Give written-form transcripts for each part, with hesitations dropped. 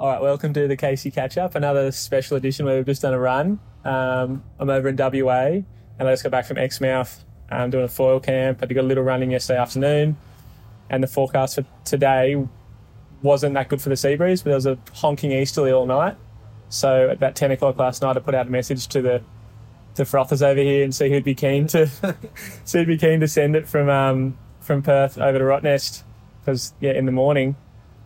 All right, welcome to the Casey Catch Up, another special edition where we've just done a run. I'm over in WA, and I just got back from Exmouth. I'm doing a foil camp. I did a little running yesterday afternoon, and the forecast for today wasn't that good for the sea breeze, but there was a honking easterly all night. So at about 10 o'clock last night, I put out a message to the frothers over here and see who'd be keen to send it from Perth over to Rottnest, because in the morning.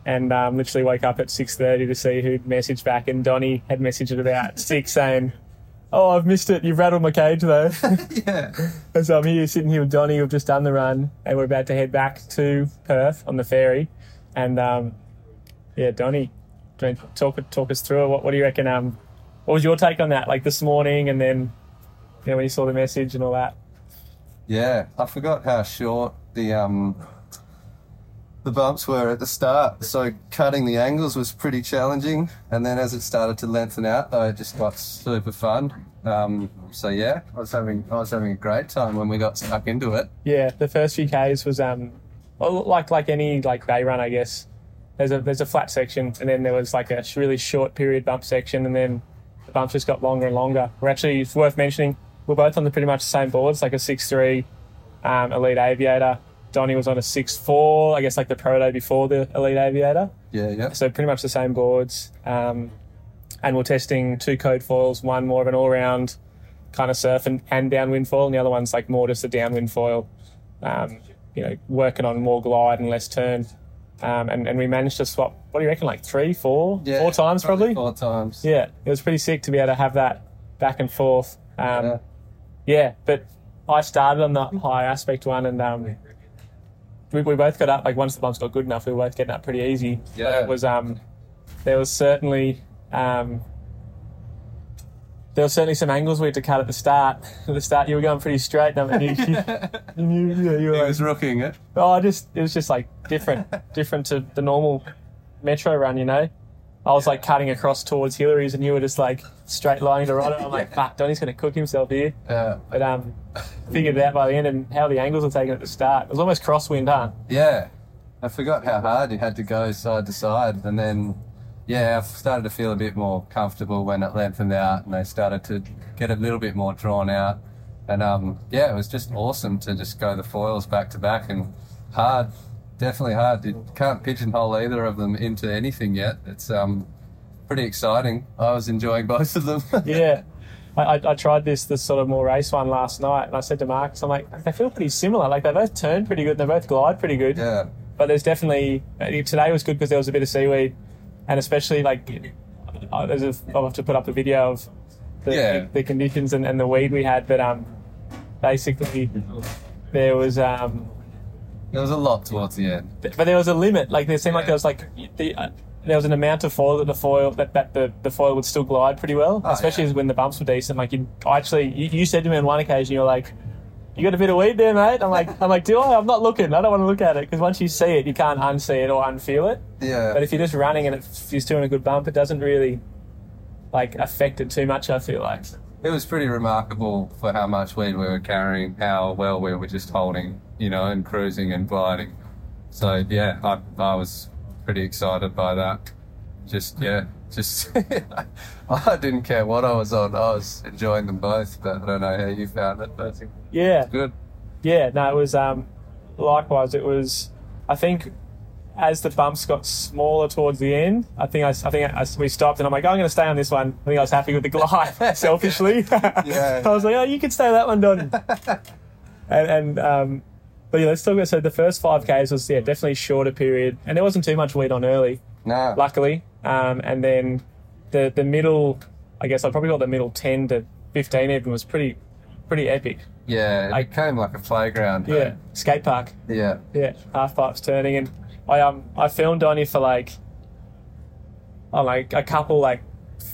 And literally woke up at 6:30 to see who'd messaged back, and Donnie had messaged at about 6 saying, "Oh, I've missed it. You've rattled my cage though." Yeah. And so I'm here sitting here with Donnie. We've just done the run, and we're about to head back to Perth on the ferry. And Donnie, talk us through it. What do you reckon? What was your take on that? Like this morning, and then when you saw the message and all that. Yeah, I forgot how short the bumps were at the start, so cutting the angles was pretty challenging, and then as it started to lengthen out though, it just got super fun. I was having a great time when we got stuck into it. Yeah, the first few Ks was like any bay run, I guess. There's a flat section, and then there was like a really short period bump section, and then the bumps just got longer and longer. We're actually, it's worth mentioning, we're both on the pretty much the same boards, like a 6'3 Elite Aviator. Donnie was on a 6'4, I guess, like the proto before the Elite Aviator. Yeah. So pretty much the same boards. And we're testing two Code Foils, one more of an all-round kind of surf and downwind foil, and the other one's like more just a downwind foil, working on more glide and less turn. And we managed to swap, what do you reckon, like four times probably? 4 times. Yeah, it was pretty sick to be able to have that back and forth. But I started on the high aspect one, and we both got up, like once the bumps got good enough, we were both getting up pretty easy. Yeah. But it was there was certainly some angles we had to cut at the start. At the start, you were going pretty straight, and you were. He was rooking it. Oh, it was just like different to the normal metro run. I was like cutting across towards Hillary's, and you were just like straight lining to Rotto. I'm like, fuck, Donnie's going to cook himself here. Yeah. But figured it out by the end, and how the angles were taken at the start. It was almost crosswind, huh? Yeah. I forgot how hard you had to go side to side. And then, I started to feel a bit more comfortable when it lengthened out, and they started to get a little bit more drawn out. And it was just awesome to just go the foils back to back, and hard. Definitely hard. You can't pigeonhole either of them into anything yet. It's pretty exciting. I was enjoying both of them. Yeah. I tried this sort of more race one last night, and I said to Marcus, I'm like, they feel pretty similar. Like, they both turn pretty good, and they both glide pretty good. Yeah. But there's definitely... Today was good because there was a bit of seaweed, and especially, I'll have to put up a video of the conditions and the weed we had, but basically there was... There was a lot towards the end, but there was a limit. Like there seemed like there was there was an amount of foil that the foil would still glide pretty well, especially when the bumps were decent. Like you said to me on one occasion, you were like, "You got a bit of weed there, mate." I'm like, "Do I? I'm not looking. I don't want to look at it, because once you see it, you can't unsee it or unfeel it." Yeah. But if you're just running and you're still in a good bump, it doesn't really affect it too much, I feel like. It was pretty remarkable for how much weed we were carrying, how well we were just holding, and cruising and gliding. So, I was pretty excited by that. I didn't care what I was on. I was enjoying them both, but I don't know how you found it. But yeah. It was good. Yeah, no, it was, likewise, it was, I think as the bumps got smaller towards the end, we stopped, and I'm like, I'm going to stay on this one. I think I was happy with the glide, selfishly. Yeah. I was like, you could stay that one, Donnie. But let's talk about, so the first 5Ks was definitely shorter period, and there wasn't too much weed on early. No. Luckily. And then the middle, I guess I'd probably call the middle 10 to 15 even, was pretty epic. Yeah, it became like a playground. Yeah, hey? Skate park. Yeah. Yeah, half pipes turning, and I filmed Donnie for a couple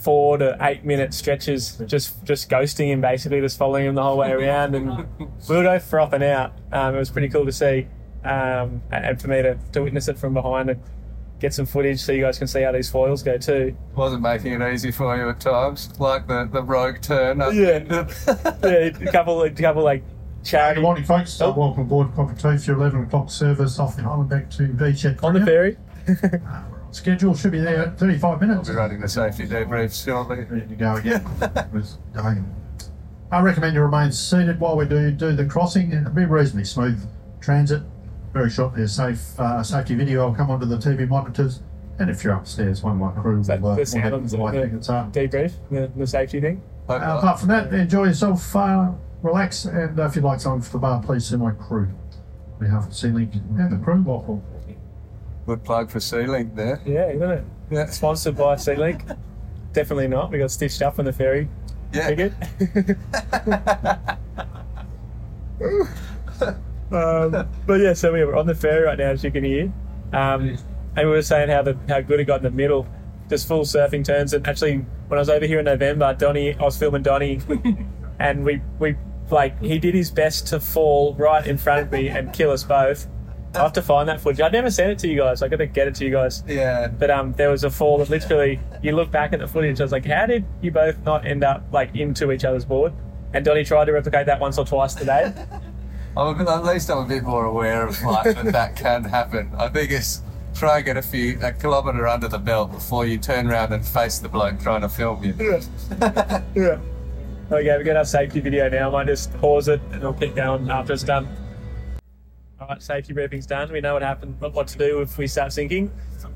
4 to 8 minute stretches, just ghosting him, basically just following him the whole way around, and we were both frothing out. It was pretty cool to see, and for me to witness it from behind and get some footage so you guys can see how these foils go too. Wasn't making it easy for you at times, like the rogue turn up. Yeah. A couple charity. Good morning, folks. Welcome aboard Copper 2 for your 11 o'clock service off the Island back to Beach at Frio. On the ferry. schedule should be there 35 minutes. I'll be writing the safety debrief shortly. Ready to go again. I recommend you remain seated while we do the crossing. It'll be reasonably smooth transit. Very shortly, a safety video will come onto the TV monitors. And if you're upstairs, one of my crew will the sounds of the debrief, the safety thing. Apart from that, enjoy yourself, relax, and if you'd like something for the bar, please see my crew. We have Sea Link and the crew waffle. Good plug for Sea Link there. Yeah, isn't it? Yeah. Sponsored by Sea Link. Definitely not. We got stitched up on the ferry. Yeah. Ticket. But yeah, so we were on the ferry right now, as you can hear. And we were saying how good it got in the middle, just full surfing turns. And actually, when I was over here in November, I was filming Donnie, and he did his best to fall right in front of me and kill us both. I have to find that footage. I'd never sent it to you guys. I got to get it to you guys. Yeah. But there was a fall that literally, you look back at the footage. I was like, how did you both not end up into each other's board? And Donnie tried to replicate that once or twice today. At least I'm a bit more aware of that that can happen. I think it's try and get a kilometre under the belt before you turn around and face the bloke trying to film you. Yeah. Yeah. Okay, we've got our safety video now. I might just pause it and I'll keep going after it's done. All right, safety briefing's done. We know what happened, what to do if we start sinking.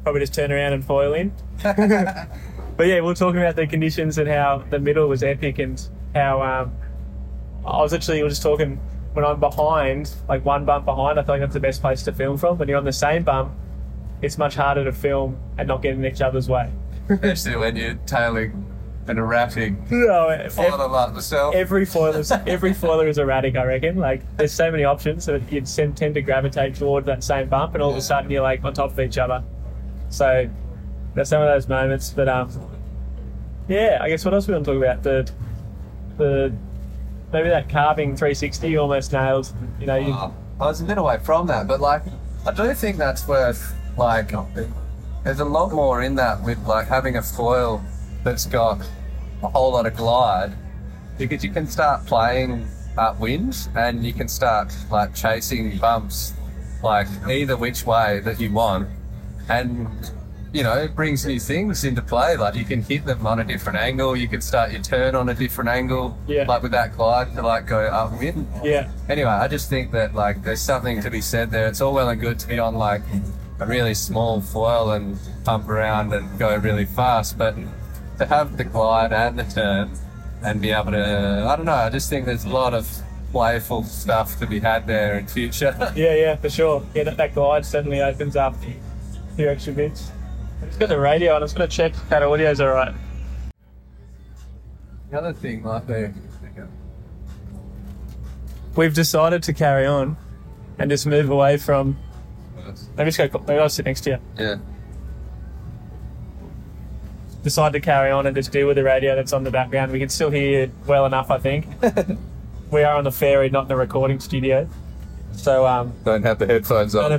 Probably just turn around and foil in. But yeah, we're talking about the conditions and how the middle was epic and how we were just talking when I'm behind, like one bump behind, I feel like that's the best place to film from. When you're on the same bump, it's much harder to film and not get in each other's way. Especially when you're tailing and erratic. Every foiler is erratic, I reckon. Like, there's so many options that you tend to gravitate toward that same bump, and all of a sudden you're like on top of each other. So that's some of those moments. But I guess what else we want to talk about? The maybe that carving 360 almost nailed. You know, I was a little way from that, but I do think that's worth there's a lot more in that with having a foil that's got a whole lot of glide, because you can start playing upwind and you can start chasing bumps either which way that you want, and it brings new things into play. You can hit them on a different angle, you can start your turn on a different angle, with that glide to go upwind. Yeah. Anyway, I just think that there's something to be said there. It's all well and good to be on a really small foil and pump around and go really fast, but to have the glide and the turn and be able to, I don't know, I just think there's a lot of playful stuff to be had there in future. Yeah, for sure. Yeah, that glide certainly opens up a few extra bits. I've just got the radio on, I'm just going to check that audio's all right. The other thing might be... We've decided to carry on and just move away from... Let me just go, I'll sit next to you. Yeah. Decide to carry on and just deal with the radio that's on the background. We can still hear it well enough, I think. We are on the ferry, not in the recording studio. So don't have the headphones on.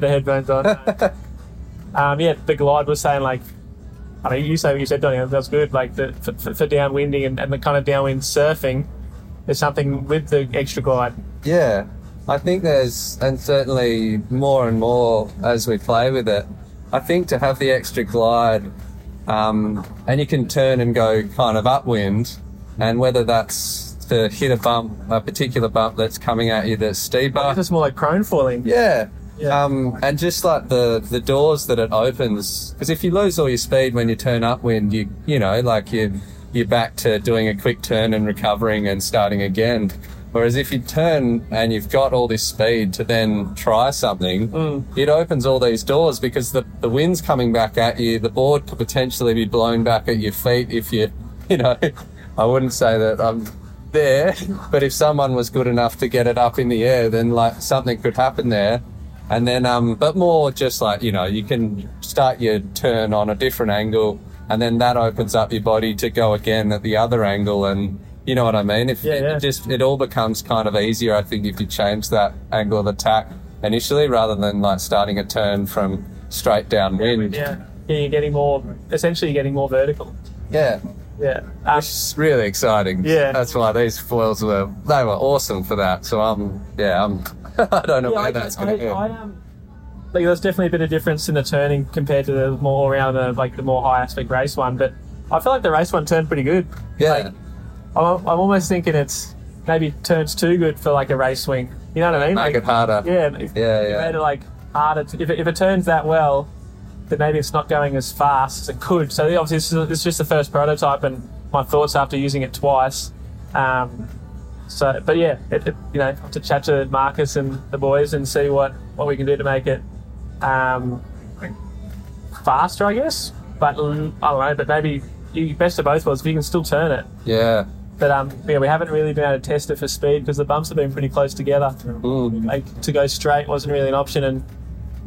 Yeah, the glide was saying you said, Donnie, that was good. For downwinding and the kind of downwind surfing, there's something with the extra glide. Yeah, I think there's, and certainly more and more as we play with it, I think to have the extra glide. And you can turn and go kind of upwind, and whether that's to hit a particular bump that's coming at you that's steeper. It's just more like prone foiling. Yeah. And just the doors that it opens, because if you lose all your speed when you turn upwind, you're back to doing a quick turn and recovering and starting again. Whereas if you turn and you've got all this speed to then try something, it opens all these doors, because the wind's coming back at you, the board could potentially be blown back at your feet if you I wouldn't say that I'm there, but if someone was good enough to get it up in the air, then something could happen there. And then, but more just you can start your turn on a different angle, and then that opens up your body to go again at the other angle, and you know what I mean? It all becomes kind of easier, I think, if you change that angle of attack initially, rather than starting a turn from straight downwind. Yeah, you're getting more vertical. Yeah. Yeah. Which is really exciting. Yeah. That's why these foils were awesome for that. So I don't know where that's going to go. like there's definitely a bit of difference in the turning compared to the more around the like the more high aspect race one, but I feel like the race one turned pretty good. Yeah. Like, I'm almost thinking it's maybe turns too good for like a race swing. You know what I mean? Make it harder. Yeah. If you made it like harder. If it turns that well, then maybe it's not going as fast as it could. So obviously it's just the first prototype, and my thoughts after using it twice. So have to chat to Marcus and the boys and see what we can do to make it faster, I guess. But I don't know. But maybe best of both worlds if you can still turn it. Yeah. But we haven't really been able to test it for speed because the bumps have been pretty close together. Like, to go straight wasn't really an option, and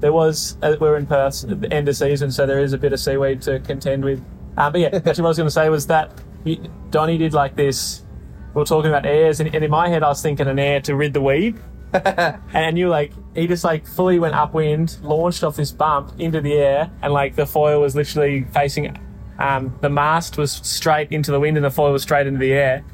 there was we're in Perth at the end of season, so there is a bit of seaweed to contend with. Actually, what I was going to say was that Donnie did like this. We were talking about airs, and in my head I was thinking an air to rid the weed. And you he just fully went upwind, launched off this bump into the air, and the foil was literally facing. The mast was straight into the wind, and the foil was straight into the air.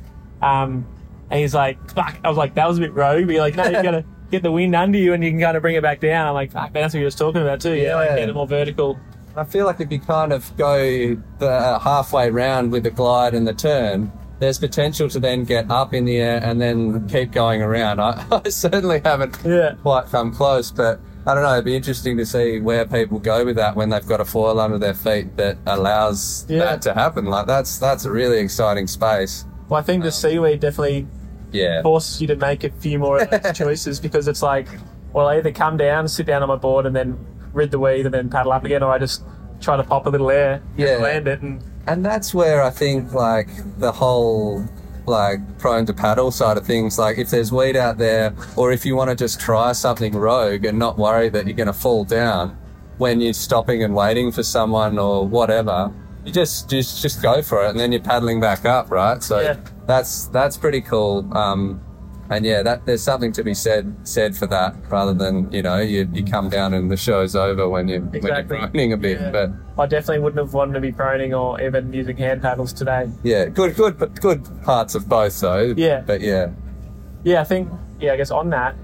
And he's "Fuck!" I was that was a bit rogue. But you're no, you gotta get the wind under you, and you can kind of bring it back down. I'm "Fuck!" That's what you were just talking about too. Yeah, get it more vertical. I feel like if you kind of go the halfway round with the glide and the turn, there's potential to then get up in the air and then keep going around. I certainly haven't quite come close, but I don't know. It'd be interesting to see where people go with that when they've got a foil under their feet that allows that to happen. That's a really exciting space. Well, I think the seaweed definitely forces you to make a few more of those choices, because it's I either come down, sit down on my board, and then rid the weed and then paddle up again, or I just try to pop a little air and land it. And that's where I think, the whole, prone to paddle side of things, if there's weed out there, or if you want to just try something rogue and not worry that you're going to fall down when you're stopping and waiting for someone or whatever, you just go for it, and then you're paddling back up, right? So that's pretty cool. And there's something to be said for that, rather than, you come down and the show's over when you're proning a bit. Yeah. But I definitely wouldn't have wanted to be proning or even using hand paddles today. Yeah, good parts of both though. Yeah. But yeah. Yeah, I guess on that,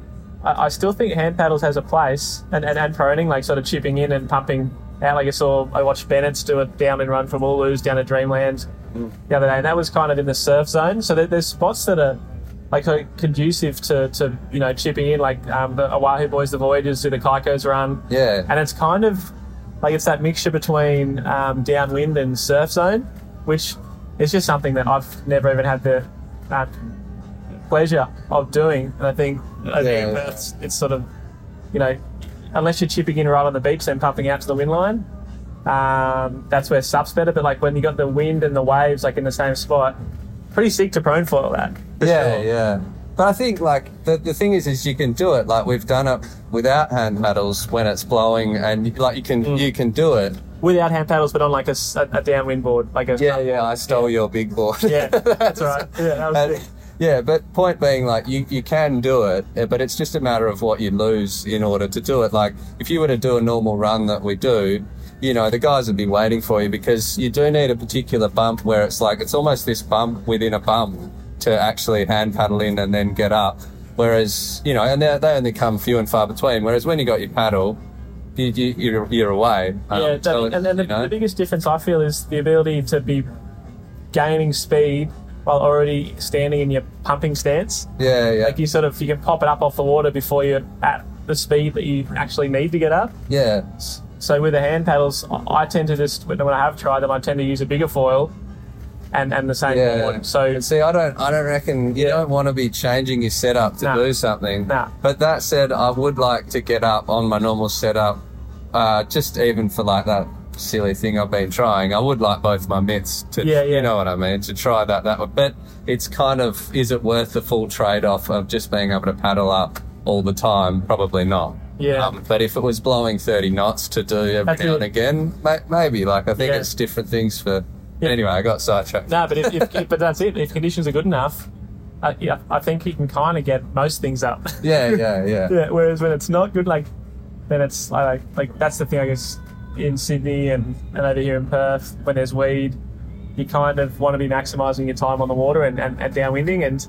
I still think hand paddles has a place, and proning, sort of chipping in and pumping out. I watched Bennett's do a down and run from Wooloo's down to Dreamland the other day, and that was kind of in the surf zone. So there's spots that are conducive to chipping in, the Oahu boys, the Voyagers do the Kaikos run. Yeah. And it's kind of it's that mixture between downwind and surf zone, which is just something that I've never even had the pleasure of doing. And I think in Perth, it's sort of, unless you're chipping in right on the beach, then pumping out to the wind line, that's where sup's better. But when you got the wind and the waves in the same spot, pretty sick to prone foil that. Yeah. But I think the thing is you can do it. We've done it without hand paddles when it's blowing, and you can do it without hand paddles, but on a downwind board. I stole your big board. Yeah, that's right. Yeah, that was sick. Yeah, but point being, you can do it, but it's just a matter of what you lose in order to do it. If you were to do a normal run that we do, the guys would be waiting for you, because you do need a particular bump where it's it's almost this bump within a bump to actually hand paddle in and then get up. Whereas, and they only come few and far between. Whereas when you got your paddle, you're away. The biggest difference I feel is the ability to be gaining speed while already standing in your pumping stance. Yeah. You can pop it up off the water before you're at the speed that you actually need to get up. Yeah. So with the hand paddles, I tend to when I have tried them, I tend to use a bigger foil and the same board. So see, I don't reckon you don't want to be changing your setup to do something. Nah. But that said, I would like to get up on my normal setup, just even for that silly thing I've been trying. I would like both my mitts to, you know what I mean, to try that way. But it's kind of, is it worth the full trade-off of just being able to paddle up all the time? Probably not. Yeah. But if it was blowing 30 knots to do every now and again, maybe. I think it's different things for... Yeah. Anyway, I got sidetracked. No, but but that's it. If conditions are good enough, I think you can kind of get most things up. Yeah. Whereas when it's not good, then it's like that's the thing, I guess, in Sydney and over here in Perth, when there's weed, you kind of want to be maximising your time on the water and downwinding, and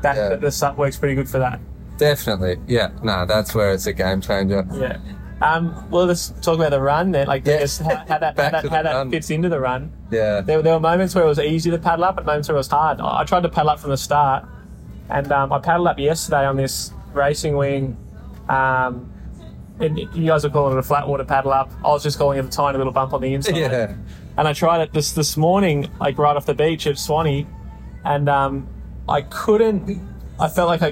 that the sup works pretty good for that. Definitely, yeah. No, that's where it's a game changer. Yeah. Well, let's talk about the run then. Like, just how that fits into the run. Yeah. There were moments where it was easy to paddle up, and moments where it was hard. I tried to paddle up from the start, and I paddled up yesterday on this racing wing. And you guys were calling it a flat water paddle up. I was just calling it a tiny little bump on the inside. Yeah. And I tried it this morning, like right off the beach at Swanee, and I couldn't. I felt like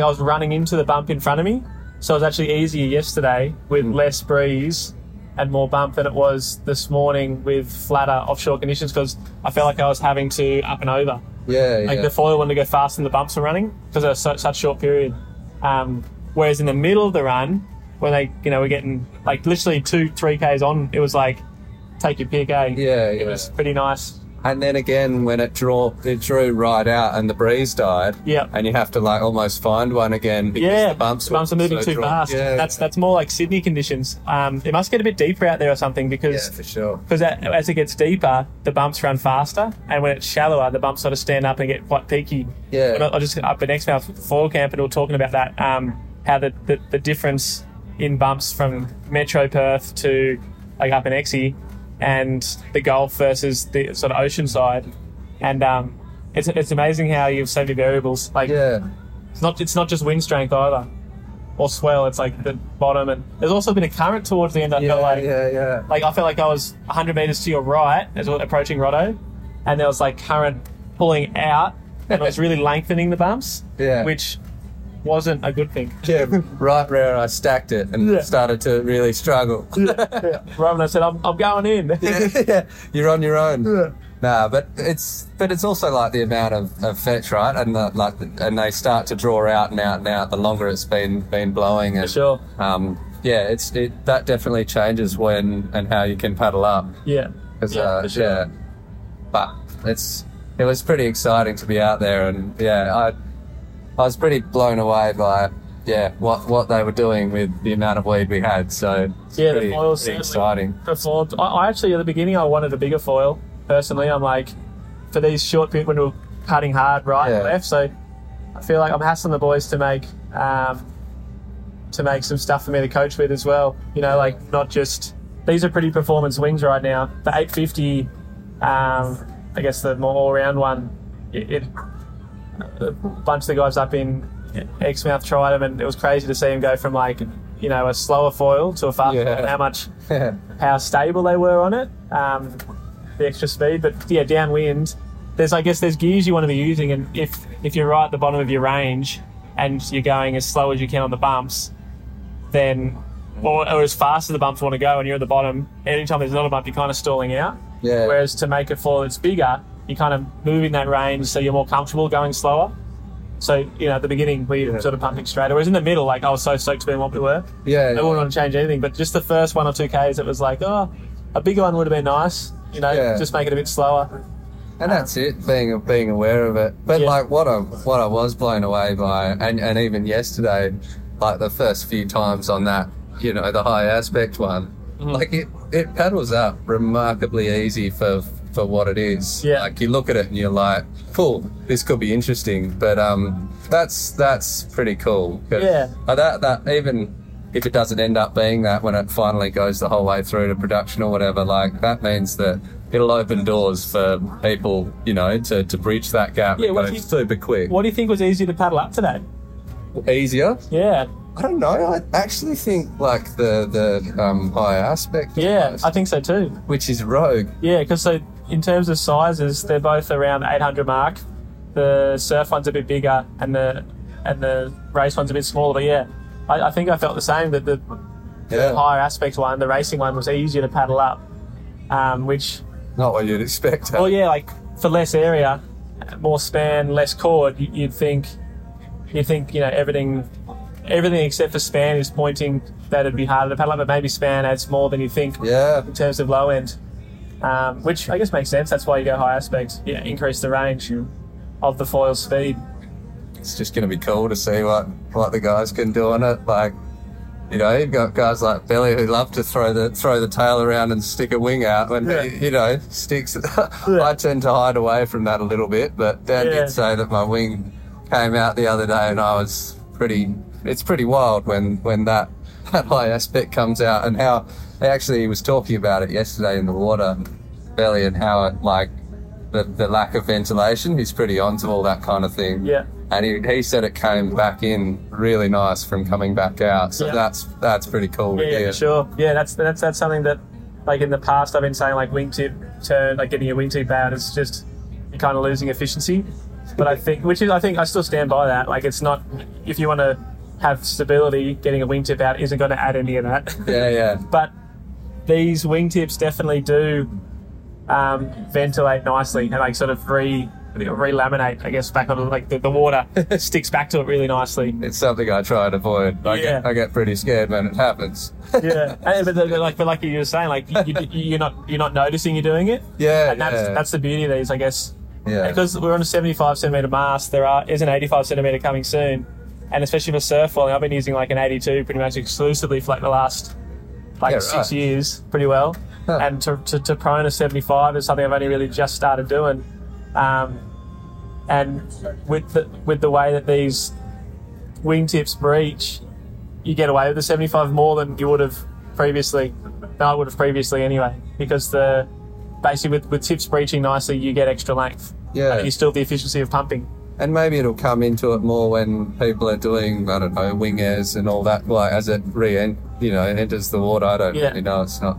I was running into the bump in front of me. So it was actually easier yesterday with less breeze and more bump than it was this morning with flatter offshore conditions, because I felt like I was having to up and over. The foil wanted to go faster than the bumps were running because it was such a short period. Whereas in the middle of the run, when they were getting like literally 2-3 Ks on, it was like take your pick, eh? Yeah. It was pretty nice. And then again, when it drew right out and the breeze died, and you have to like almost find one again because the bumps are moving too fast. Yeah. That's more like Sydney conditions. It must get a bit deeper out there or something, because for sure. Because as it gets deeper, the bumps run faster, and when it's shallower, the bumps sort of stand up and get quite peaky. Yeah. When I just up at Exmouth foil camp, and we were talking about that, how the difference in bumps from Metro Perth to like up in Exie, and the Gulf versus the sort of ocean side, and it's amazing how you have so many variables. Like, it's not just wind strength either, or swell. It's like the bottom, and there's also been a current towards the end. I felt like I was 100 meters to your right as we're approaching Rotto, and there was like current pulling out, and it was really lengthening the bumps, which wasn't a good thing. Yeah, right where I stacked it and started to really struggle. Right when I said, I'm going in. You're on your own. Yeah. Nah, but it's also like the amount of fetch, right? And they start to draw out and out and out the longer it's been blowing. And, for sure. That definitely changes when and how you can paddle up. Yeah. For sure. Yeah. But it was pretty exciting to be out there, and I was pretty blown away by what they were doing with the amount of weed we had. So it's pretty, the foil pretty exciting. I actually at the beginning I wanted a bigger foil personally. I'm like, for these short periods when we're cutting hard right and left. So I feel like I'm hassling the boys to make some stuff for me to coach with as well. Like not just these are pretty performance wings right now. The 850, I guess the more all-round one. A bunch of the guys up in Exmouth tried them, and it was crazy to see them go from like a slower foil to a fast foil, and how stable they were on it, the extra speed. But downwind there's gears you want to be using, and if you're right at the bottom of your range and you're going as slow as you can on the bumps, then or as fast as the bumps want to go and you're at the bottom, anytime there's not a bump you're kind of stalling out, whereas to make a foil that's bigger, you kind of move in that range so you're more comfortable going slower. So, at the beginning, we sort of pumping straighter. Whereas in the middle, like, I was so stoked to be what we were. Yeah. I wouldn't want to change anything. But just the first 1 or 2 Ks, it was like, a bigger one would have been nice, just make it a bit slower. And that's it, being aware of it. But, what I was blown away by, and even yesterday, like, the first few times on that, the high aspect one, like, it paddles up remarkably easy for what it is. Like you look at it and you're like, cool, this could be interesting, but that's pretty cool. That even if it doesn't end up being that when it finally goes the whole way through to production or whatever, like that means that it'll open doors for people, to breach that gap. Super quick. What do you think was easier to paddle up today? Easier? Yeah. I don't know. I actually think like the high aspect. Yeah, I think so too. Which is rogue. Yeah, because in terms of sizes, they're both around 800 mark. The surf one's a bit bigger, and the race one's a bit smaller. But I think I felt the same. That the higher aspect one, the racing one, was easier to paddle up, which not what you'd expect. Well, like for less area, more span, less cord, you'd think everything. Everything except for span is pointing that it'd be harder to paddle up, but maybe span adds more than you think in terms of low end, which I guess makes sense. That's why you go high aspect, increase the range of the foil speed. It's just going to be cool to see what the guys can do on it. Like, you've got guys like Billy who love to throw the tail around and stick a wing out when he sticks. I tend to hide away from that a little bit, but Dad did say that my wing came out the other day and I was pretty... It's pretty wild when that that light aspect comes out, and how actually he was talking about it yesterday in the water belly, and how it, like, the lack of ventilation, he's pretty onto all that kind of thing. Yeah. And he said it came back in really nice from coming back out. So yeah. that's pretty cool. Yeah, yeah, sure. Yeah, that's something that, like, in the past I've been saying, like, wingtip turn, like getting a wingtip out is just, you're kind of losing efficiency. But I still stand by that. Like, it's not, if you want to have stability, getting a wingtip out isn't going to add any of that. Yeah, yeah. But these wingtips definitely do ventilate nicely and, like, sort of relaminate, I guess, back on, like, the water sticks back to it really nicely. It's something I try and avoid. I get pretty scared when it happens. Yeah, but like you were saying, like, you're not noticing you're doing it. Yeah, and that's the beauty of these, I guess. Yeah, because we're on a 75 centimeter mast. There is an 85 centimeter coming soon, and especially for surf foiling, I've been using like an 82 pretty much exclusively for like the last 6 years, pretty well. Huh. And to prone a 75 is something I've only really just started doing. And with the way that these wingtips breach, you get away with the 75 more than you would have previously. No, I would have previously anyway, because basically with tips breaching nicely, you get extra length. Yeah. And you still have the efficiency of pumping. And maybe it'll come into it more when people are doing, I don't know, wing airs and all that, like as it enters the water. I don't really know. It's not...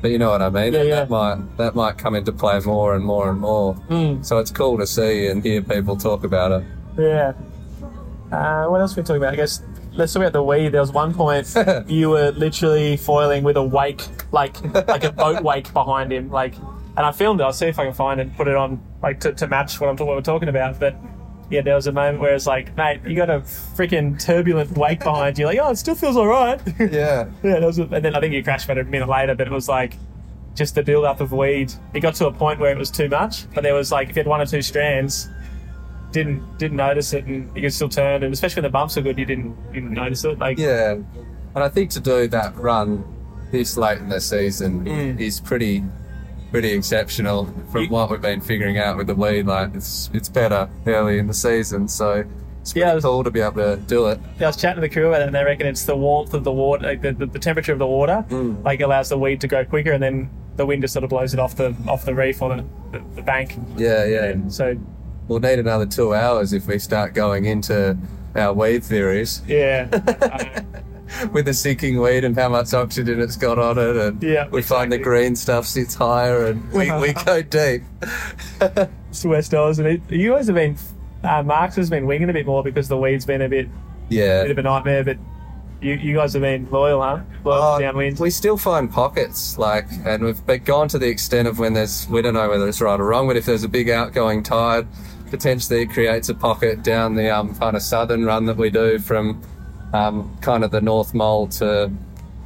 But you know what I mean? Yeah, yeah. That might come into play more and more and more. Mm. So it's cool to see and hear people talk about it. Yeah. What else were we talking about? I guess let's talk about the weed. There was one point you were literally foiling with a wake, like a boat wake behind him. Like, and I filmed it. I'll see if I can find it and put it on, like, to match what we're talking about. But yeah, there was a moment where it's like, mate, you got a freaking turbulent wake behind you. Like, oh, it still feels all right. Yeah. Yeah. And then I think you crashed about a minute later, but it was like just the build up of weed. It got to a point where it was too much, but there was like, if you had one or two strands, didn't notice it, and you could still turn. And especially when the bumps were good, you didn't notice it. Like, yeah. And I think to do that run this late in the season is pretty exceptional from what we've been figuring out with the weed. Like, it's better early in the season, so it's pretty cool to be able to do it. I was chatting to the crew about it, and they reckon it's the warmth of the water, like the temperature of the water, like allows the weed to grow quicker, and then the wind just sort of blows it off the reef or the bank. Yeah, yeah. And so we'll need another 2 hours if we start going into our weed theories. Yeah. With the sinking weed and how much oxygen it's got on it, and we find the green stuff sits higher, and we go deep. It's West Oz, and you guys have been, Mark's has been winging a bit more because the weed's been a bit of a nightmare, but you guys have been loyal, huh? Loyal downwind. We still find pockets, like, and we've gone to the extent of when there's, we don't know whether it's right or wrong, but if there's a big outgoing tide, potentially it creates a pocket down the kind of southern run that we do from... kind of the North Mole to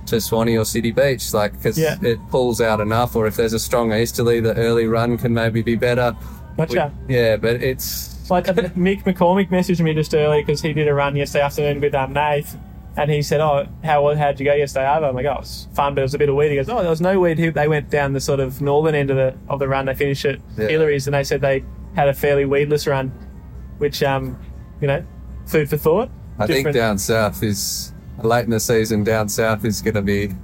Swanee or City Beach, like, because it pulls out enough, or if there's a strong easterly, the early run can maybe be better. Gotcha. But it's... Like, Mick McCormick messaged me just earlier because he did a run yesterday afternoon with Nath, and he said, oh, how'd you go yesterday? I'm like, oh, it was fun, but it was a bit of weed. He goes, oh, there was no weed. They went down the sort of northern end of the run. They finished at Hillary's, and they said they had a fairly weedless run, which, food for thought. I think down south is, late in the season, down south is going to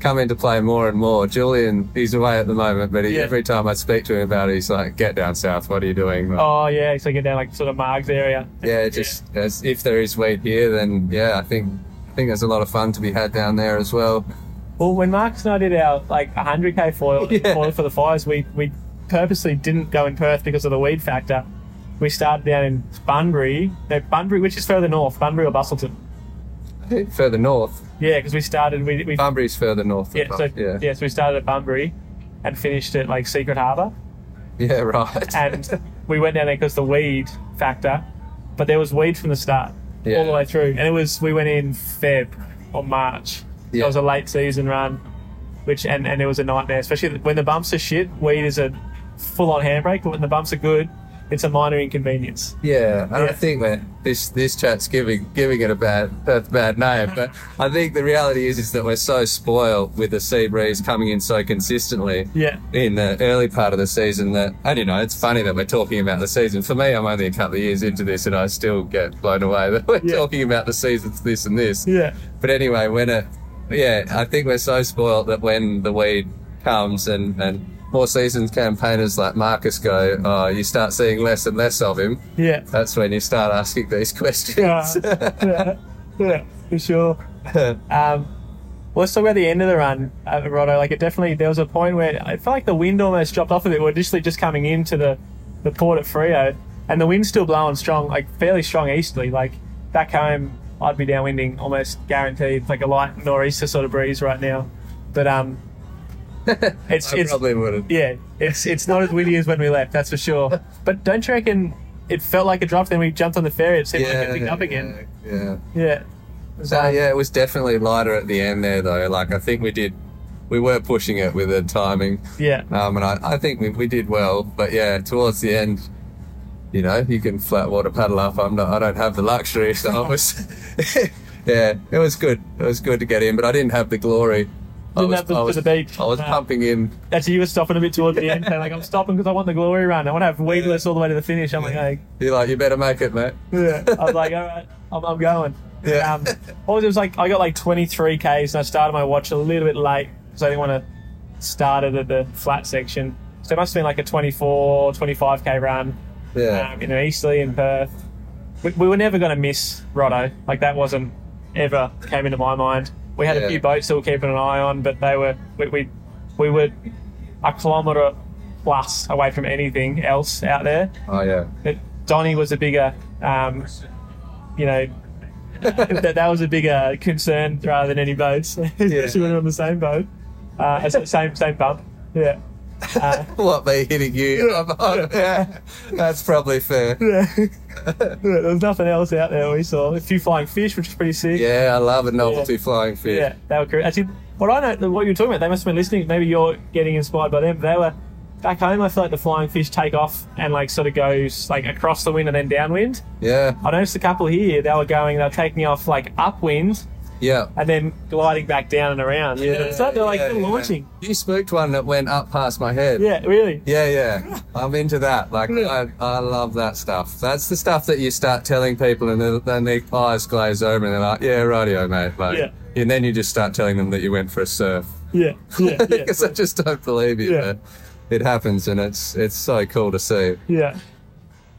come into play more and more. Julian, he's away at the moment, but every time I speak to him about it, he's like, get down south, what are you doing? Like, oh, yeah, so get down, like, sort of Marg's area. Yeah, just as if there is weed here, then, yeah, I think there's a lot of fun to be had down there as well. Well, when Marcus and I did our, like, 100K foil for the fires, we purposely didn't go in Perth because of the weed factor. We started down in Bunbury, which is further north, Bunbury or Busselton. Further north? Yeah, because we started... Bunbury's further north. So we started at Bunbury and finished at, like, Secret Harbour. Yeah, right. And we went down there because the weed factor, but there was weed from the start all the way through. And it was... We went in Feb or March. Yeah. It was a late season run, and it was a nightmare, especially when the bumps are shit. Weed is a full-on handbrake, but when the bumps are good... it's a minor inconvenience. Yeah, and I think that this chat's giving it a bad name, but I think the reality is that we're so spoiled with the sea breeze coming in so consistently in the early part of the season that, and you know, it's funny that we're talking about the season. For me, I'm only a couple of years into this and I still get blown away that we're talking about the seasons this and this. Yeah. But anyway, I think we're so spoiled that when the weed comes and more seasoned campaigners like Marcus go, oh, you start seeing less and less of him. Yeah. That's when you start asking these questions. Yeah, for sure. Well, so at the end of the run, Rotto, like it definitely, there was a point where I felt like the wind almost dropped off a bit. We're initially just coming into the port at Frio, and the wind's still blowing strong, like fairly strong easterly. Like back home, I'd be downwinding almost guaranteed, like a light nor'easter sort of breeze right now. But I probably wouldn't. Yeah, it's not as windy as when we left, that's for sure. But don't you reckon it felt like a drop? Then we jumped on the ferry, it seemed like it picked up again. Yeah. It was definitely lighter at the end there though. Like I think we were pushing it with the timing. Yeah. And I think we did well, but towards the end, you know, you can flat water paddle up. I don't have the luxury, so I was. It was good. It was good to get in, but I didn't have the glory. I was pumping in. Actually, you were stopping a bit towards the end, saying like, "I'm stopping because I want the glory run. I want to have weedless all the way to the finish." I'm like, "Hey, you're like, you better make it, mate." Yeah, I was like, "All right, I'm going." Yeah. It was like I got like 23 k's, and I started my watch a little bit late because I didn't want to start it at the flat section. So it must have been like a 24, 25k run. Yeah. In an easterly in Perth, we were never going to miss Rotto. Like that wasn't ever came into my mind. We had a few boats that we were keeping an eye on, but they were we were a kilometre plus away from anything else out there. Oh yeah. Donnie was a bigger, that was a bigger concern rather than any boats, especially when we're on the same boat, same bump. Yeah. What, they hitting you? Yeah, that's probably fair. There was nothing else out there we saw. A few flying fish, which is pretty sick. Yeah, I love a novelty flying fish. Yeah, they were great. Actually, what you were talking about, they must have been listening. Maybe you're getting inspired by them. They were back home. I feel like the flying fish take off and like sort of goes like across the wind and then downwind. Yeah. I noticed a couple here. They were taking off like upwind. Yeah. And then gliding back down and around. Yeah. So they're like launching. You spooked one that went up past my head. Yeah, really? Yeah. I'm into that. Like, I love that stuff. That's the stuff that you start telling people and then their eyes glaze over and they're like, yeah, rightio, mate. Like, and then you just start telling them that you went for a surf. Yeah. Because I just don't believe you. Yeah. It happens and it's so cool to see. Yeah.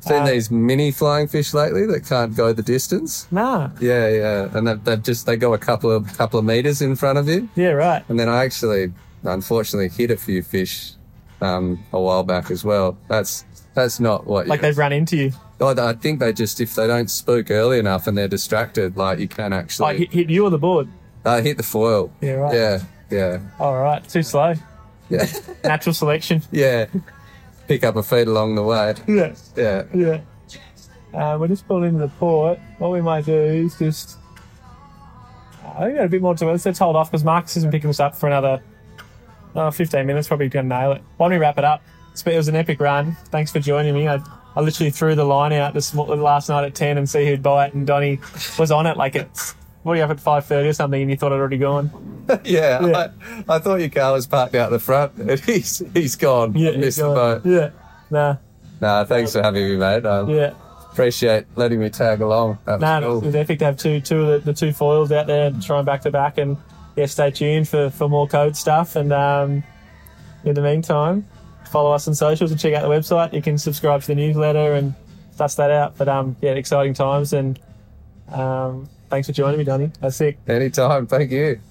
Seen these mini flying fish lately that can't go the distance? Nah. Yeah. And they go a couple of metres in front of you. Yeah, right. And then I actually, unfortunately, hit a few fish a while back as well. That's not what like they've run into you? I think they just, if they don't spook early enough and they're distracted, like you can actually... Like hit you or the board? Hit the foil. Yeah, right. Yeah. All right. Too slow. Yeah. Natural selection. Yeah. Pick up a feed along the way. Yeah. We're just pulling into the port. What we might do is just... I think we got a bit more to it. Let's hold off because Marcus isn't picking us up for another 15 minutes. Probably going to nail it. Why don't we wrap it up? It was an epic run. Thanks for joining me. I literally threw the line out last night at 10 and see who'd buy it, and Donnie was on it like it's... What were you up at 5:30 or something and you thought I'd already gone? Yeah. I thought your car was parked out the front. He's gone. Yeah, missed the boat. Yeah. Nah, thanks for having me, mate. Appreciate letting me tag along. That was cool. It was epic to have two of the two foils out there and trying back to back, and stay tuned for more code stuff, and in the meantime, follow us on socials and check out the website. You can subscribe to the newsletter and suss that out. But exciting times, and thanks for joining me, Donnie. That's sick. Anytime. Thank you.